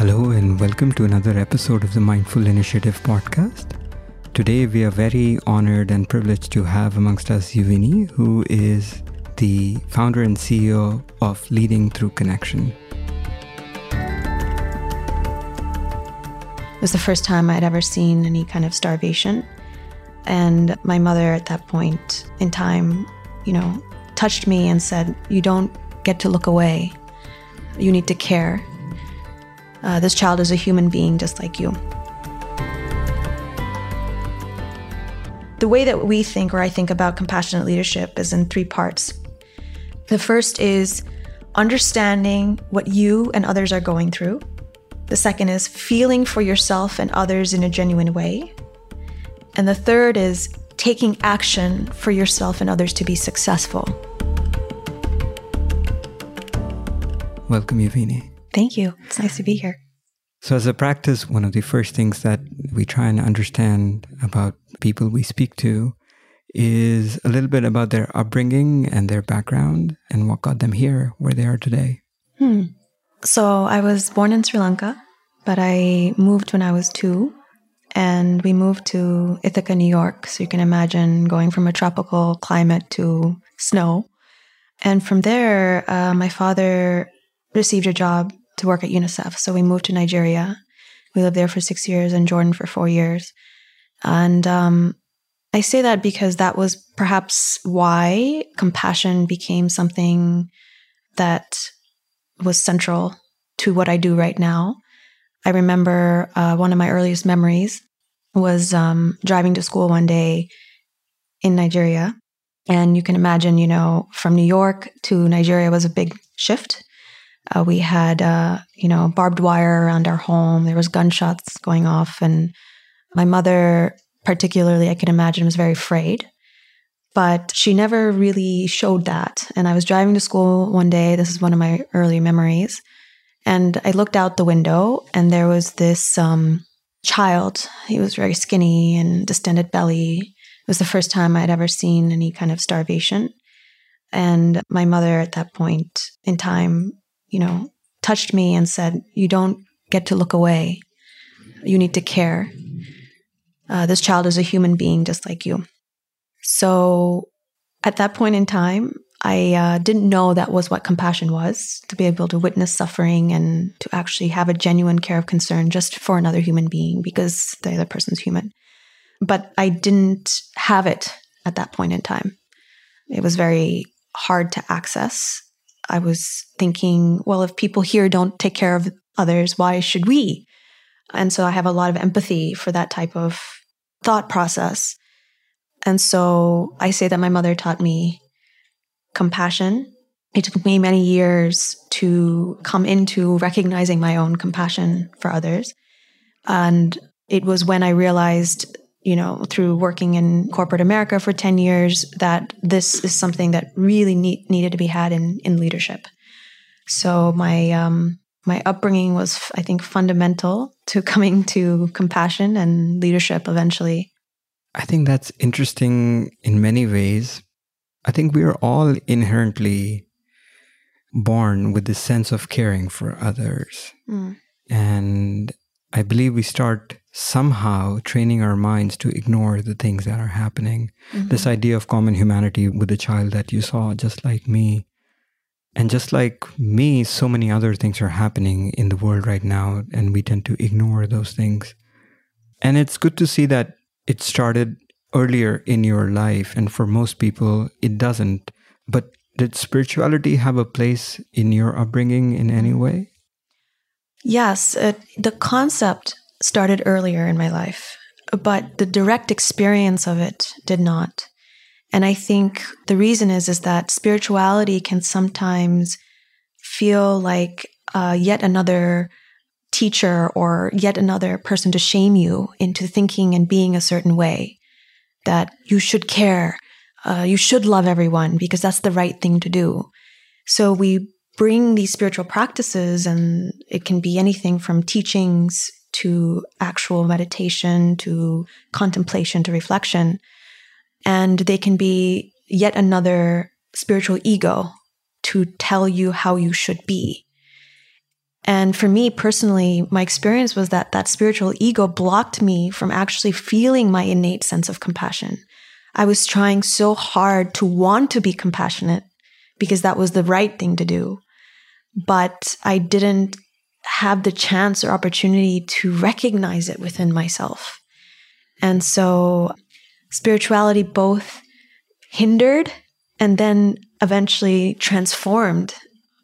Hello and welcome to another episode of the Mindful Initiative Podcast. Today we are very honored and privileged to have amongst us Uvinie, who is the founder and CEO of Leading Through Connection. It was the first time I'd ever seen any kind of starvation. And my mother at that point in time, touched me and said, "You don't get to look away. You need to care. This child is a human being just like you." The way that we think, or I think about compassionate leadership, is in three parts. The first is understanding what you and others are going through. The second is feeling for yourself and others in a genuine way. And the third is taking action for yourself and others to be successful. Welcome, Uvinie. Thank you. It's nice to be here. So as a practice, one of the first things that we try and understand about people we speak to is a little bit about their upbringing and their background and what got them here, where they are today. So I was born in Sri Lanka, but I moved when I was 2, and we moved to Ithaca, New York. So you can imagine going from a tropical climate to snow. And from there, my father received a job to work at UNICEF. So we moved to Nigeria. We lived there for 6 years and Jordan for 4 years. And I say that because that was perhaps why compassion became something that was central to what I do right now. I remember one of my earliest memories was driving to school one day in Nigeria. And you can imagine, from New York to Nigeria was a big shift. We had, barbed wire around our home. There was gunshots going off. And my mother, particularly, I can imagine, was very afraid. But she never really showed that. And I was driving to school one day. This is one of my early memories. And I looked out the window, and there was this child. He was very skinny and distended belly. It was the first time I'd ever seen any kind of starvation. And my mother at that point in time, touched me and said, "You don't get to look away. You need to care. This child is a human being just like you." So at that point in time, I didn't know that was what compassion was, to be able to witness suffering and to actually have a genuine care of concern just for another human being because the other person's human. But I didn't have it at that point in time. It was very hard to access. I was thinking, well, if people here don't take care of others, why should we? And so I have a lot of empathy for that type of thought process. And so I say that my mother taught me compassion. It took me many years to come into recognizing my own compassion for others. And it was when I realized, through working in corporate America for 10 years, that this is something that really needed to be had in leadership. So my upbringing was, I think, fundamental to coming to compassion and leadership eventually. I think that's interesting in many ways. I think we are all inherently born with this sense of caring for others. And I believe we start somehow training our minds to ignore the things that are happening. This idea of common humanity with the child that you saw, just like me. And just like me, so many other things are happening in the world right now, and we tend to ignore those things. And it's good to see that it started earlier in your life, and for most people, it doesn't. But did spirituality have a place in your upbringing in any way? Yes, the concept started earlier in my life, but the direct experience of it did not. And I think the reason is that spirituality can sometimes feel like yet another teacher or yet another person to shame you into thinking and being a certain way, that you should care, you should love everyone because that's the right thing to do. So we bring these spiritual practices, and it can be anything from teachings to actual meditation, to contemplation, to reflection. And they can be yet another spiritual ego to tell you how you should be. And for me personally, my experience was that that spiritual ego blocked me from actually feeling my innate sense of compassion. I was trying so hard to want to be compassionate because that was the right thing to do. But I didn't have the chance or opportunity to recognize it within myself. And so spirituality both hindered and then eventually transformed.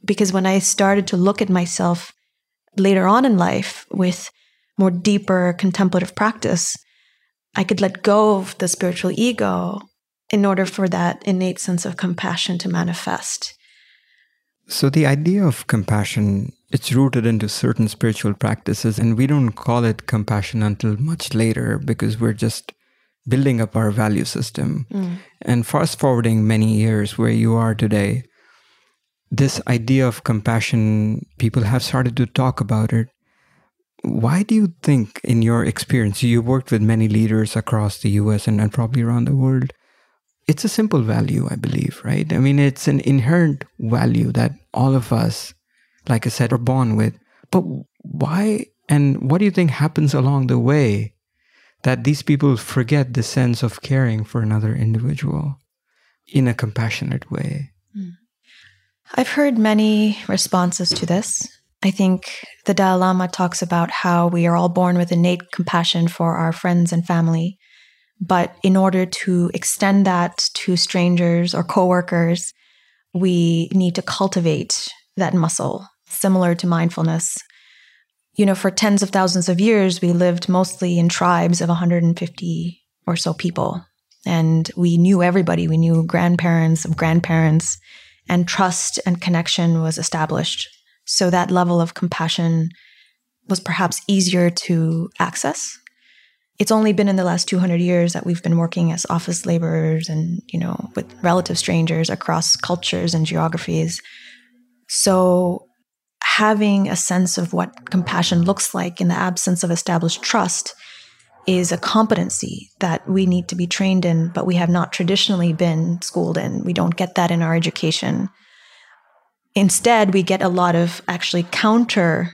Because when I started to look at myself later on in life with more deeper contemplative practice, I could let go of the spiritual ego in order for that innate sense of compassion to manifest. So the idea of compassion, it's rooted into certain spiritual practices, and we don't call it compassion until much later because we're just building up our value system. And fast forwarding many years where you are today, this idea of compassion, people have started to talk about it. Why do you think, in your experience, you worked with many leaders across the US and probably around the world, it's a simple value, I believe, right? I mean, it's an inherent value that all of us, like I said, are born with. But why and what do you think happens along the way that these people forget the sense of caring for another individual in a compassionate way? I've heard many responses to this. I think the Dalai Lama talks about how we are all born with innate compassion for our friends and family. But in order to extend that to strangers or coworkers, we need to cultivate that muscle, similar to mindfulness. You know, for tens of thousands of years, we lived mostly in tribes of 150 or so people. And we knew everybody. We knew grandparents of grandparents. And trust and connection was established. So that level of compassion was perhaps easier to access. It's only been in the last 200 years that we've been working as office laborers and, you know, with relative strangers across cultures and geographies. So having a sense of what compassion looks like in the absence of established trust is a competency that we need to be trained in, but we have not traditionally been schooled in. We don't get that in our education. Instead, we get a lot of actually counter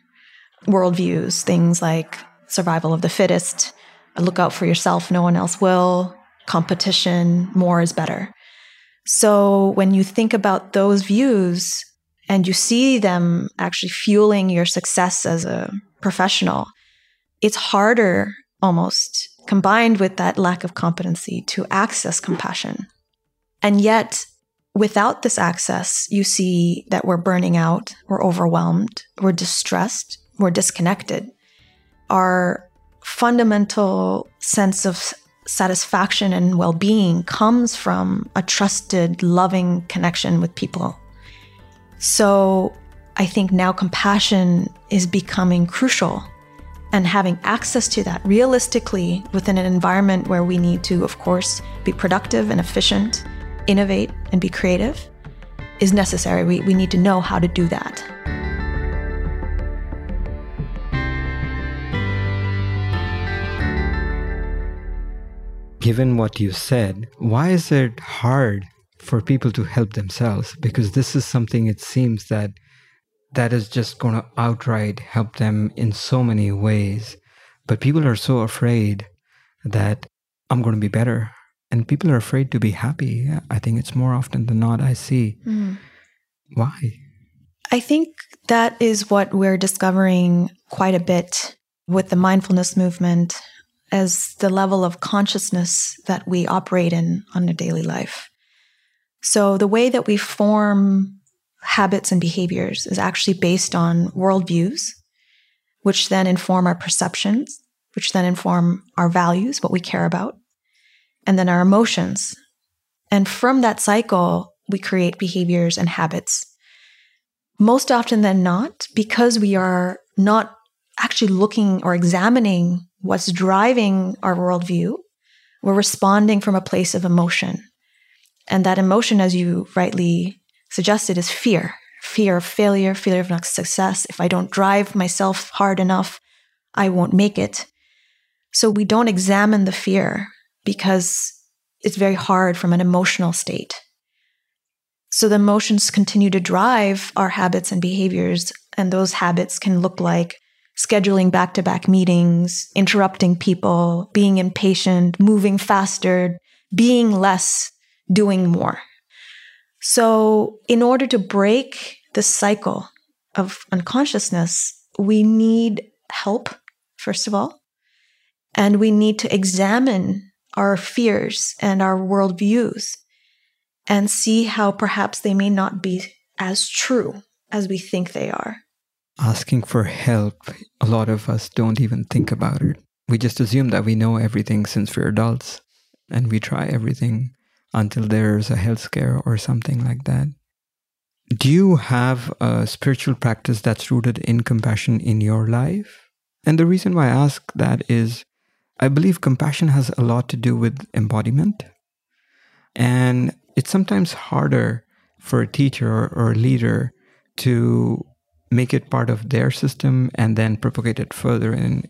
worldviews, things like survival of the fittest, look out for yourself, no one else will, competition, more is better. So when you think about those views and you see them actually fueling your success as a professional, it's harder almost, combined with that lack of competency, to access compassion. And yet, without this access, you see that we're burning out, we're overwhelmed, we're distressed, we're disconnected. Our fundamental sense of satisfaction and well-being comes from a trusted, loving connection with people. So I think now compassion is becoming crucial. And having access to that realistically within an environment where we need to, of course, be productive and efficient, innovate and be creative is necessary. We need to know how to do that. Given what you said, why is it hard for people to help themselves? Because this is something, it seems, that is just going to outright help them in so many ways. But people are so afraid that I'm going to be better. And people are afraid to be happy. I think it's more often than not I see. Why? I think that is what we're discovering quite a bit with the mindfulness movement as the level of consciousness that we operate in on a daily life. So the way that we form habits and behaviors is actually based on worldviews, which then inform our perceptions, which then inform our values, what we care about, and then our emotions. And from that cycle, we create behaviors and habits. Most often than not, because we are not actually looking or examining what's driving our worldview, we're responding from a place of emotion. And that emotion, as you rightly suggested, is fear. Fear of failure, fear of not success. If I don't drive myself hard enough, I won't make it. So we don't examine the fear because it's very hard from an emotional state. So the emotions continue to drive our habits and behaviors And those habits can look like scheduling back-to-back meetings, interrupting people, being impatient, moving faster, being less, doing more. So in order to break the cycle of unconsciousness, we need help, first of all, and we need to examine our fears and our worldviews and see how perhaps they may not be as true as we think they are. Asking for help, a lot of us don't even think about it. We just assume that we know everything since we're adults, and we try everything until there's a health scare or something like that. Do you have a spiritual practice that's rooted in compassion in your life? And the reason why I ask that is, I believe compassion has a lot to do with embodiment. And it's sometimes harder for a teacher or a leader to make it part of their system and then propagate it further in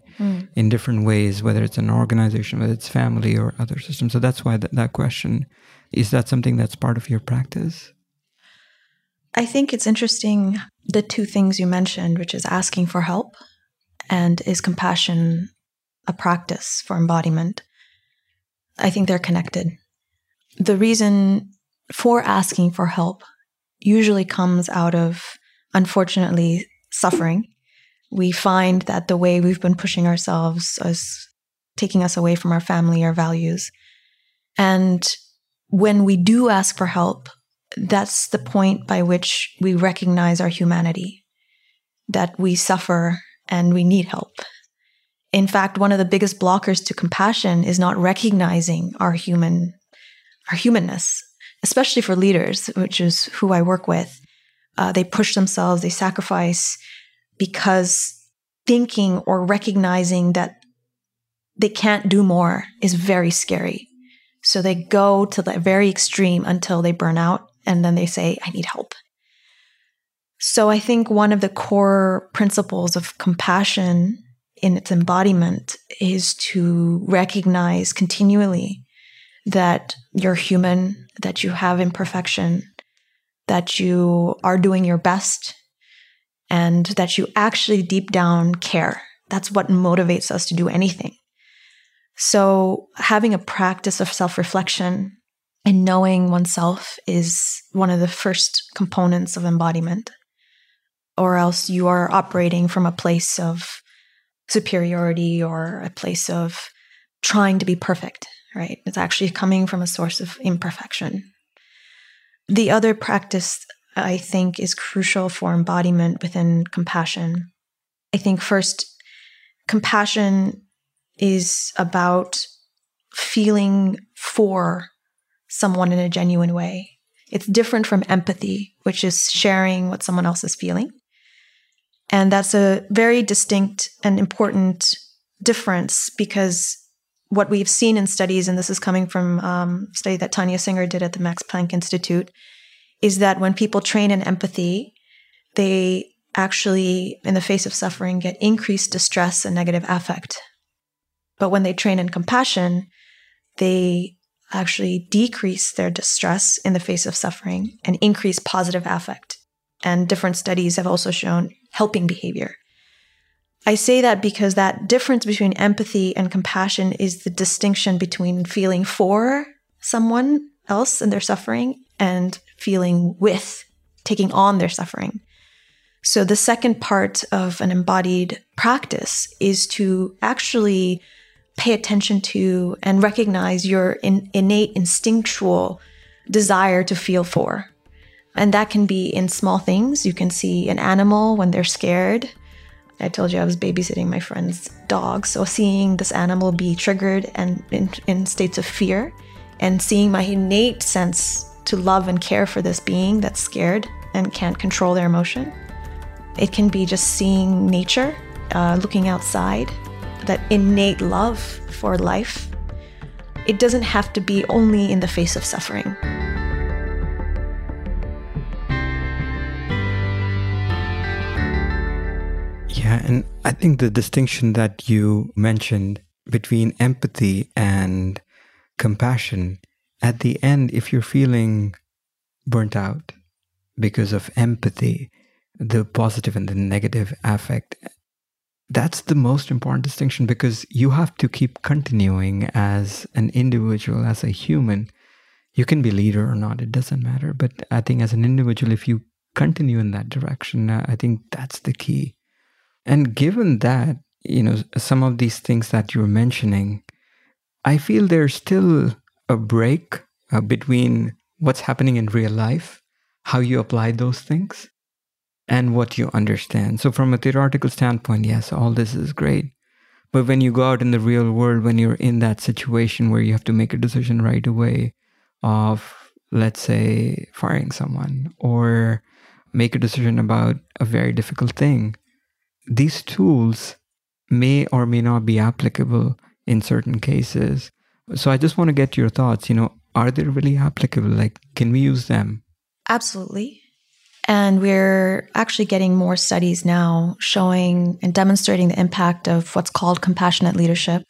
different ways, whether it's an organization, whether it's family or other systems. So that's why that question, is that something that's part of your practice? I think it's interesting, the two things you mentioned, which is asking for help and is compassion a practice for embodiment. I think they're connected. The reason for asking for help usually comes out of, unfortunately, suffering. We find that the way we've been pushing ourselves is taking us away from our family, our values. And when we do ask for help, that's the point by which we recognize our humanity, that we suffer and we need help. In fact, one of the biggest blockers to compassion is not recognizing our humanness, especially for leaders, which is who I work with. They push themselves, they sacrifice, because thinking or recognizing that they can't do more is very scary. So they go to the very extreme until they burn out, and then they say, I need help. So I think one of the core principles of compassion in its embodiment is to recognize continually that you're human, that you have imperfection, that you are doing your best, and that you actually deep down care. That's what motivates us to do anything. So having a practice of self-reflection and knowing oneself is one of the first components of embodiment, or else you are operating from a place of superiority or a place of trying to be perfect, right? It's actually coming from a source of imperfection. The other practice I think is crucial for embodiment within compassion. I think first, compassion is about feeling for someone in a genuine way. It's different from empathy, which is sharing what someone else is feeling. And that's a very distinct and important difference, because what we've seen in studies, and this is coming from a study that Tanya Singer did at the Max Planck Institute, is that when people train in empathy, they actually, in the face of suffering, get increased distress and negative affect. But when they train in compassion, they actually decrease their distress in the face of suffering and increase positive affect. And different studies have also shown helping behavior. I say that because that difference between empathy and compassion is the distinction between feeling for someone else and their suffering and feeling with, taking on their suffering. So the second part of an embodied practice is to actually pay attention to and recognize your innate instinctual desire to feel for. And that can be in small things. You can see an animal when they're scared. I told you I was babysitting my friend's dog. So seeing this animal be triggered and in states of fear, and seeing my innate sense to love and care for this being that's scared and can't control their emotion. It can be just seeing nature, looking outside, that innate love for life. It doesn't have to be only in the face of suffering. Yeah, and I think the distinction that you mentioned between empathy and compassion, at the end, if you're feeling burnt out because of empathy, the positive and the negative affect. That's the most important distinction, because you have to keep continuing as an individual, as a human. You can be leader or not, it doesn't matter. But I think as an individual, if you continue in that direction, I think that's the key. And given that, you know, some of these things that you're mentioning, I feel there's still a break between what's happening in real life, how you apply those things, and what you understand. So from a theoretical standpoint, yes, all this is great. But when you go out in the real world, when you're in that situation where you have to make a decision right away of, let's say, firing someone or make a decision about a very difficult thing, these tools may or may not be applicable in certain cases. So I just want to get your thoughts, you know, are they really applicable? Like, can we use them? Absolutely. And we're actually getting more studies now showing and demonstrating the impact of what's called compassionate leadership,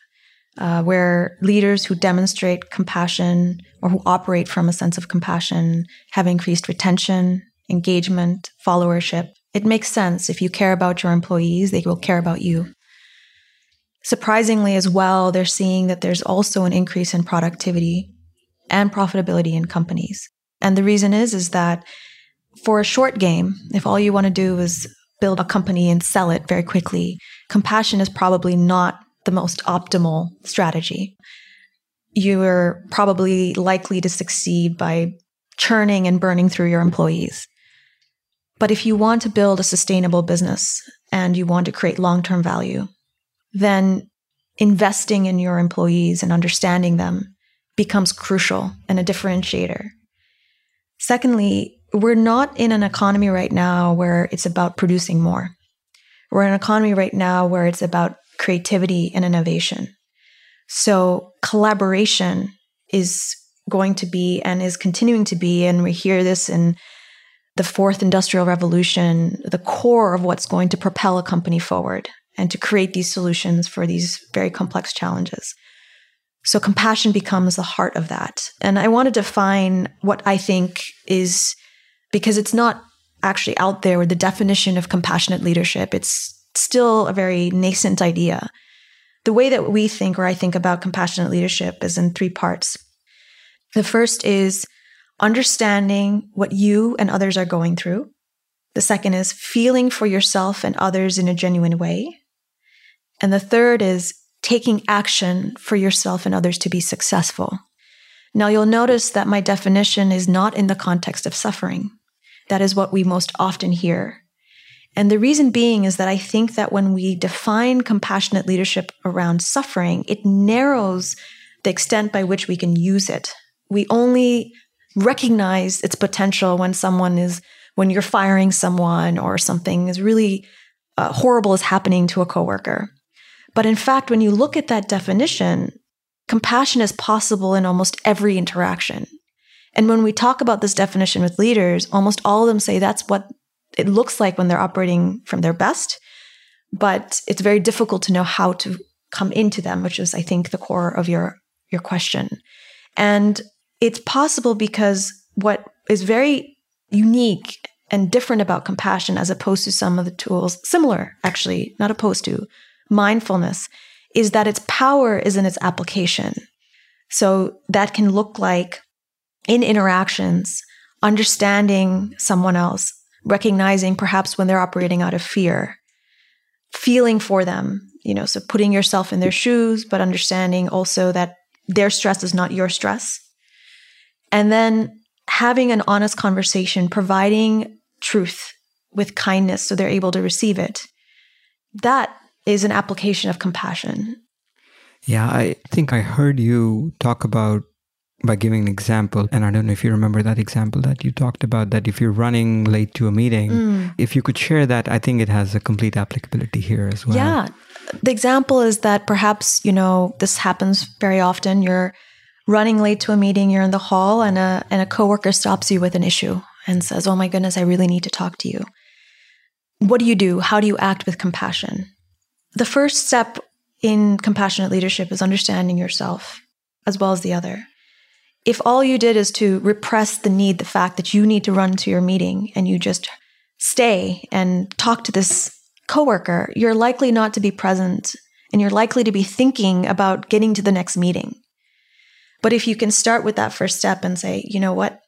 where leaders who demonstrate compassion or who operate from a sense of compassion have increased retention, engagement, followership. It makes sense. If you care about your employees, they will care about you. Surprisingly as well, they're seeing that there's also an increase in productivity and profitability in companies. And the reason is that for a short game, if all you want to do is build a company and sell it very quickly, compassion is probably not the most optimal strategy. You are probably likely to succeed by churning and burning through your employees. But if you want to build a sustainable business and you want to create long-term value, then investing in your employees and understanding them becomes crucial and a differentiator. Secondly, we're not in an economy right now where it's about producing more. We're in an economy right now where it's about creativity and innovation. So collaboration is going to be and is continuing to be, and we hear this in the Fourth Industrial Revolution, the core of what's going to propel a company forward and to create these solutions for these very complex challenges. So compassion becomes the heart of that. And I want to define what I think is, because it's not actually out there with the definition of compassionate leadership. It's still a very nascent idea. The way that we think, or I think about compassionate leadership, is in three parts. The first is understanding what you and others are going through. The second is feeling for yourself and others in a genuine way. And the third is taking action for yourself and others to be successful. Now, you'll notice that my definition is not in the context of suffering. That is what we most often hear. And the reason being is that I think that when we define compassionate leadership around suffering, it narrows the extent by which we can use it. We only recognize its potential when you're firing someone or something is really horrible is happening to a coworker. But in fact, when you look at that definition, compassion is possible in almost every interaction. And when we talk about this definition with leaders, almost all of them say that's what it looks like when they're operating from their best. But it's very difficult to know how to come into them, which is, I think, the core of your question. And it's possible because what is very unique and different about compassion, as opposed to some of the tools, similar actually, not opposed to, mindfulness, is that its power is in its application. So that can look like in interactions, understanding someone else, recognizing perhaps when they're operating out of fear, feeling for them, you know, so putting yourself in their shoes, but understanding also that their stress is not your stress. And then having an honest conversation, providing truth with kindness so they're able to receive it. That is an application of compassion. Yeah, I think I heard you talk about, by giving an example, and I don't know if you remember that example that you talked about, that if you're running late to a meeting, if you could share that, I think it has a complete applicability here as well. Yeah. The example is that perhaps, you know, this happens very often. You're running late to a meeting, you're in the hall, and a coworker stops you with an issue and says, "Oh my goodness, I really need to talk to you." What do you do? How do you act with compassion? The first step in compassionate leadership is understanding yourself as well as the other. If all you did is to repress the fact that you need to run to your meeting, and you just stay and talk to this coworker, you're likely not to be present and you're likely to be thinking about getting to the next meeting. But if you can start with that first step and say, you know what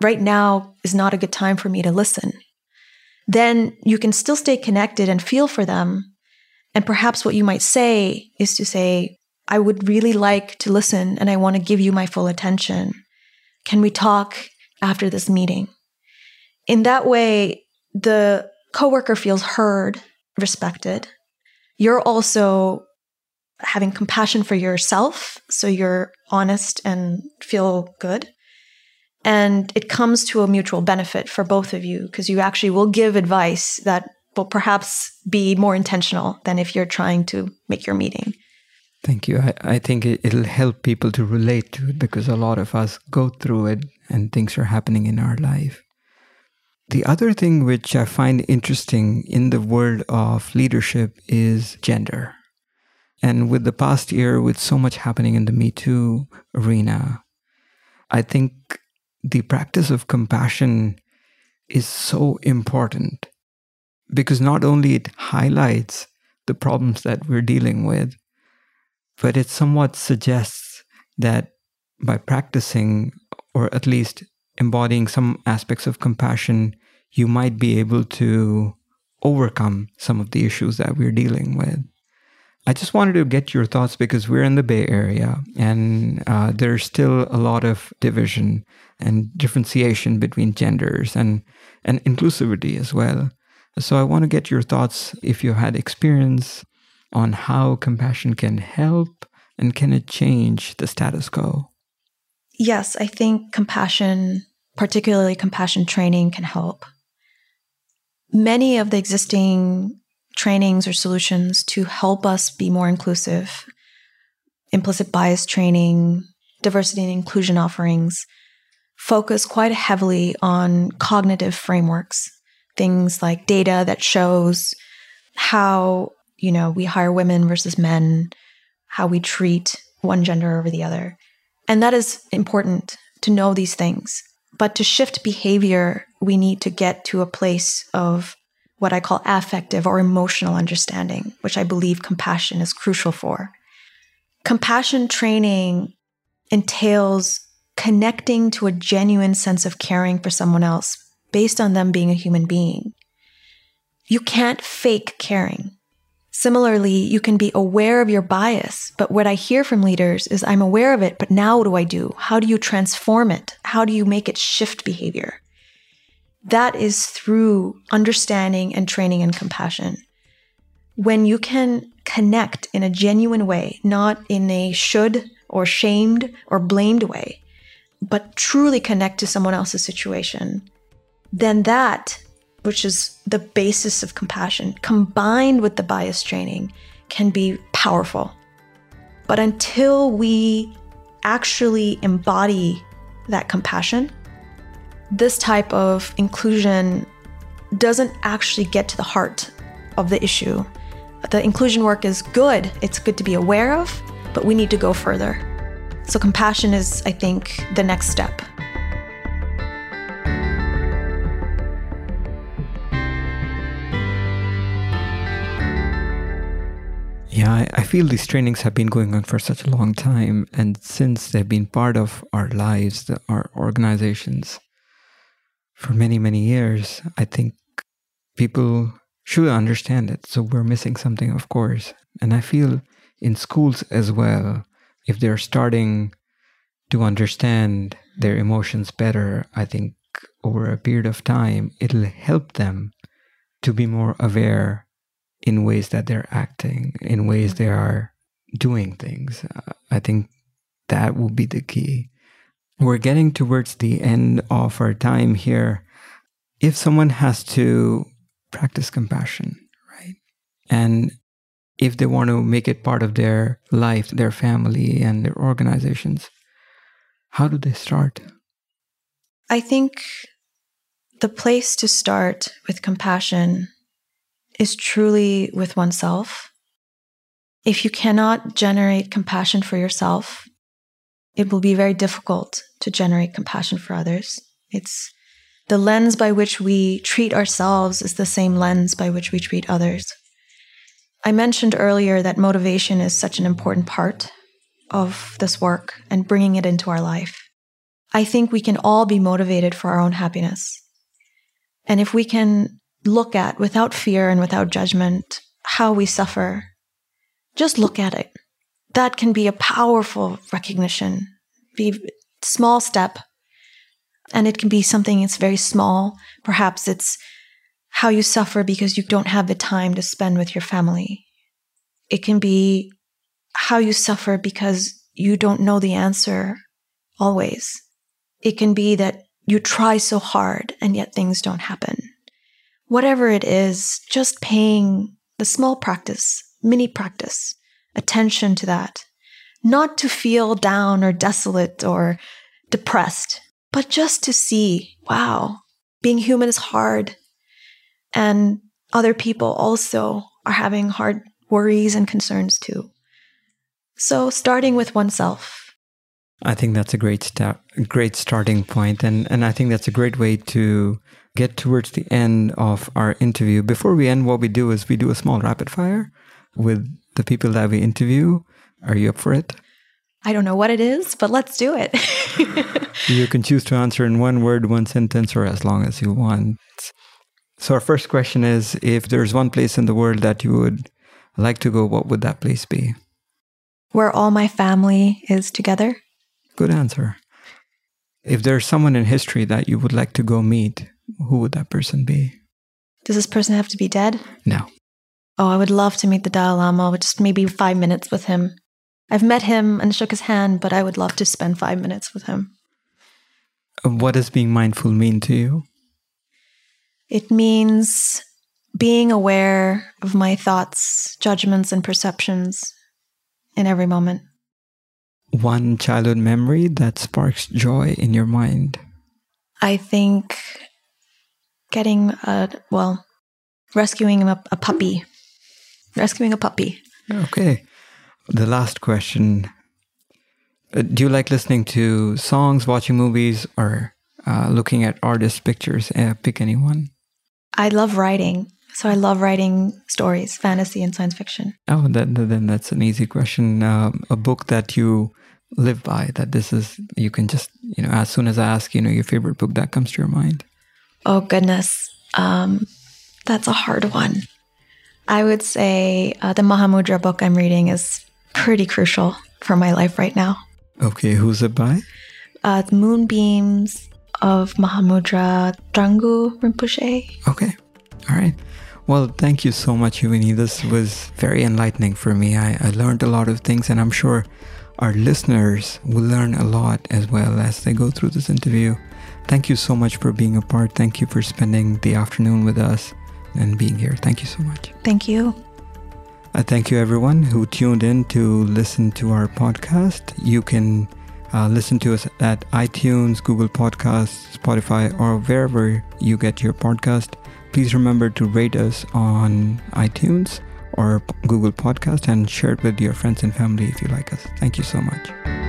right now is not a good time for me to listen, then you can still stay connected and feel for them. And perhaps what you might say is to say, I would really like to listen and I want to give you my full attention. Can we talk after this meeting? In that way, the coworker feels heard, respected. You're also having compassion for yourself, so you're honest and feel good. And it comes to a mutual benefit for both of you because you actually will give advice that will perhaps be more intentional than if you're trying to make your meeting. Thank you. I think it'll help people to relate to it because a lot of us go through it and things are happening in our life. The other thing which I find interesting in the world of leadership is gender. And with the past year, with so much happening in the Me Too arena, I think the practice of compassion is so important because not only it highlights the problems that we're dealing with, but it somewhat suggests that by practicing or at least embodying some aspects of compassion, you might be able to overcome some of the issues that we're dealing with. I just wanted to get your thoughts because we're in the Bay Area and there's still a lot of division and differentiation between genders and inclusivity as well. So I want to get your thoughts if you had experience on how compassion can help and can it change the status quo? Yes, I think compassion, particularly compassion training, can help. Many of the existing trainings or solutions to help us be more inclusive, implicit bias training, diversity and inclusion offerings, focus quite heavily on cognitive frameworks, things like data that shows how, you know, we hire women versus men, how we treat one gender over the other. And that is important to know these things. But to shift behavior, we need to get to a place of what I call affective or emotional understanding, which I believe compassion is crucial for. Compassion training entails connecting to a genuine sense of caring for someone else based on them being a human being. You can't fake caring. Similarly, you can be aware of your bias, but what I hear from leaders is I'm aware of it, but now what do I do? How do you transform it? How do you make it shift behavior? That is through understanding and training and compassion. When you can connect in a genuine way, not in a should or shamed or blamed way, but truly connect to someone else's situation, then that, which is the basis of compassion, combined with the bias training, can be powerful. But until we actually embody that compassion, this type of inclusion doesn't actually get to the heart of the issue. The inclusion work is good. It's good to be aware of, but we need to go further. So compassion is, I think, the next step. Yeah, I feel these trainings have been going on for such a long time. And since they've been part of our lives, our organizations, for many, many years, I think people should understand it. So we're missing something, of course. And I feel in schools as well, if they're starting to understand their emotions better, I think over a period of time, it'll help them to be more aware in ways that they're acting, in ways they are doing things. I think that will be the key. We're getting towards the end of our time here. If someone has to practice compassion, right? And if they want to make it part of their life, their family, and their organizations, how do they start? I think the place to start with compassion is truly with oneself. If you cannot generate compassion for yourself, it will be very difficult to generate compassion for others. It's The lens by which we treat ourselves is the same lens by which we treat others. I mentioned earlier that motivation is such an important part of this work and bringing it into our life. I think we can all be motivated for our own happiness. And if we can look at, without fear and without judgment, how we suffer, just look at it. That can be a powerful recognition, be a small step. And it can be something that's very small. Perhaps it's how you suffer because you don't have the time to spend with your family. It can be how you suffer because you don't know the answer always. It can be that you try so hard and yet things don't happen. Whatever it is, just paying the small practice, mini practice, attention to that. Not to feel down or desolate or depressed, but just to see, wow, being human is hard. And other people also are having hard worries and concerns too. So starting with oneself. I think that's a great starting point. And I think that's a great way to get towards the end of our interview. Before we end, what we do is we do a small rapid fire with the people that we interview. Are you up for it? I don't know what it is, but let's do it. You can choose to answer in one word, one sentence, or as long as you want. So our first question is, if there's one place in the world that you would like to go, what would that place be? Where all my family is together. Good answer. If there's someone in history that you would like to go meet, who would that person be? Does this person have to be dead? No. Oh, I would love to meet the Dalai Lama, just maybe 5 minutes with him. I've met him and shook his hand, but I would love to spend 5 minutes with him. What does being mindful mean to you? It means being aware of my thoughts, judgments, and perceptions in every moment. One childhood memory that sparks joy in your mind? I think rescuing a puppy. Okay. The last question, do you like listening to songs, watching movies, or looking at artists' pictures? Pick anyone. I love writing. So I love writing stories, fantasy and science fiction. Oh, then that's an easy question. A book that you live by, that this is, you can just, as soon as I ask, your favorite book that comes to your mind. Oh, goodness. That's a hard one. I would say the Mahamudra book I'm reading is pretty crucial for my life right now. Okay, who's it by? Moonbeams of Mahamudra, Drangu Rinpoche. Okay, all right. Well, thank you so much, Uvinie. This was very enlightening for me. I learned a lot of things, and I'm sure our listeners will learn a lot as well as they go through this interview. Thank you so much for being a part. Thank you for spending the afternoon with us and being here. Thank you so much. Thank you. I thank you everyone who tuned in to listen to our podcast. You can listen to us at iTunes, Google Podcasts, Spotify, or wherever you get your podcast. Please remember to rate us on iTunes or Google Podcast and share it with your friends and family if you like us. Thank you so much.